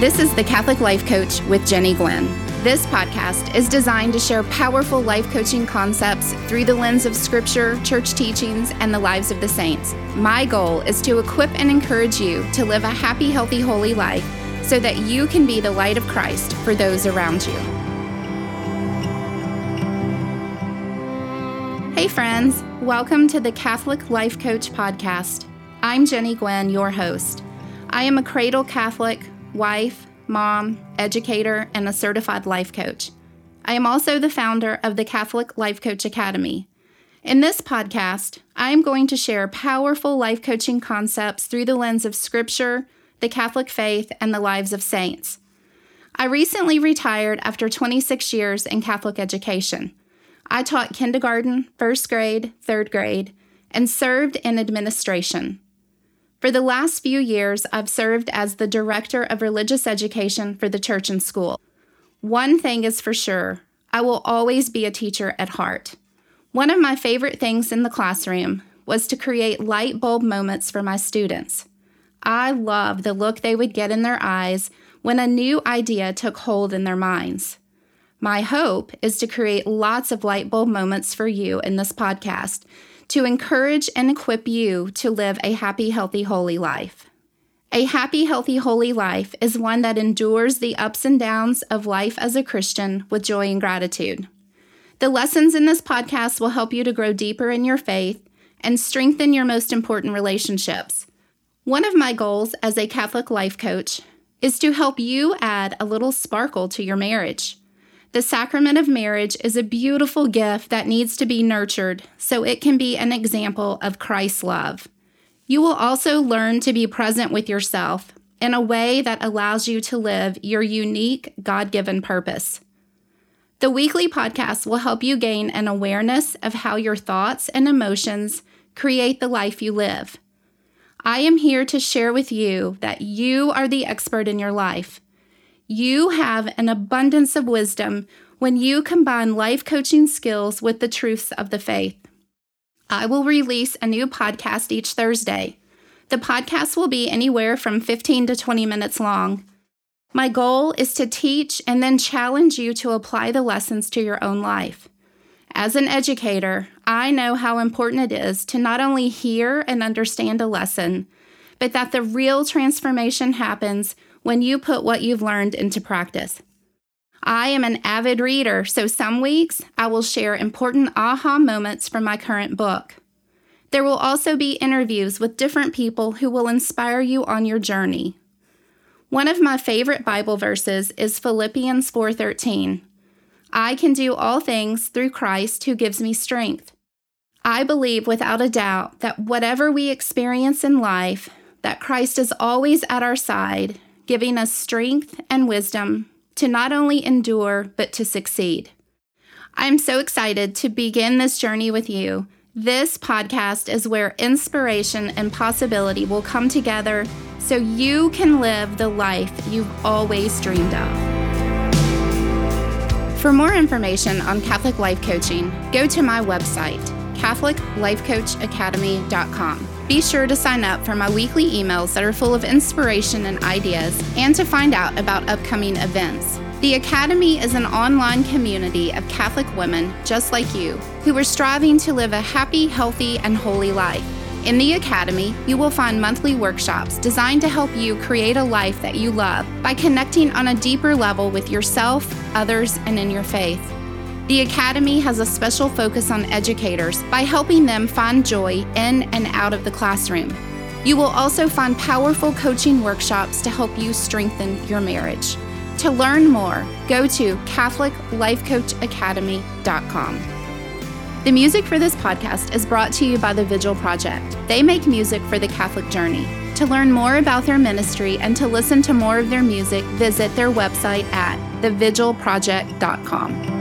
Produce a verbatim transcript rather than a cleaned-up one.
This is the Catholic Life Coach with Jennie Guinn. This podcast is designed to share powerful life coaching concepts through the lens of Scripture, church teachings, and the lives of the saints. My goal is to equip and encourage you to live a happy, healthy, holy life so that you can be the light of Christ for those around you. Hey friends, welcome to the Catholic Life Coach podcast. I'm Jennie Guinn, your host. I am a cradle Catholic, wife, mom, educator, and a certified life coach. I am also the founder of the Catholic Life Coach Academy. In this podcast, I am going to share powerful life coaching concepts through the lens of Scripture, the Catholic faith, and the lives of saints. I recently retired after twenty-six years in Catholic education. I taught kindergarten, first grade, third grade, and served in administration. For the last few years, I've served as the Director of Religious Education for the Church and School. One thing is for sure, I will always be a teacher at heart. One of my favorite things in the classroom was to create light bulb moments for my students. I love the look they would get in their eyes when a new idea took hold in their minds. My hope is to create lots of light bulb moments for you in this podcast, to encourage and equip you to live a happy, healthy, holy life. A happy, healthy, holy life is one that endures the ups and downs of life as a Christian with joy and gratitude. The lessons in this podcast will help you to grow deeper in your faith and strengthen your most important relationships. One of my goals as a Catholic life coach is to help you add a little sparkle to your marriage. The sacrament of marriage is a beautiful gift that needs to be nurtured so it can be an example of Christ's love. You will also learn to be present with yourself in a way that allows you to live your unique God-given purpose. The weekly podcast will help you gain an awareness of how your thoughts and emotions create the life you live. I am here to share with you that you are the expert in your life. You have an abundance of wisdom when you combine life coaching skills with the truths of the faith. I will release a new podcast each Thursday. The podcast will be anywhere from fifteen to twenty minutes long. My goal is to teach and then challenge you to apply the lessons to your own life. As an educator, I know how important it is to not only hear and understand a lesson, but that the real transformation happens when you put what you've learned into practice. I am an avid reader, so some weeks I will share important aha moments from my current book. There will also be interviews with different people who will inspire you on your journey. One of my favorite Bible verses is Philippians four thirteen. I can do all things through Christ who gives me strength. I believe without a doubt that whatever we experience in life, that Christ is always at our side, giving us strength and wisdom to not only endure, but to succeed. I'm so excited to begin this journey with you. This podcast is where inspiration and possibility will come together so you can live the life you've always dreamed of. For more information on Catholic Life Coaching, go to my website, Catholic Life Coach Academy dot com. Be sure to sign up for my weekly emails that are full of inspiration and ideas, and to find out about upcoming events. The Academy is an online community of Catholic women just like you who are striving to live a happy, healthy, and holy life. In the Academy, you will find monthly workshops designed to help you create a life that you love by connecting on a deeper level with yourself, others, and in your faith. The Academy has a special focus on educators by helping them find joy in and out of the classroom. You will also find powerful coaching workshops to help you strengthen your marriage. To learn more, go to Catholic Life Coach Academy dot com. The music for this podcast is brought to you by The Vigil Project. They make music for the Catholic journey. To learn more about their ministry and to listen to more of their music, visit their website at the vigil project dot com.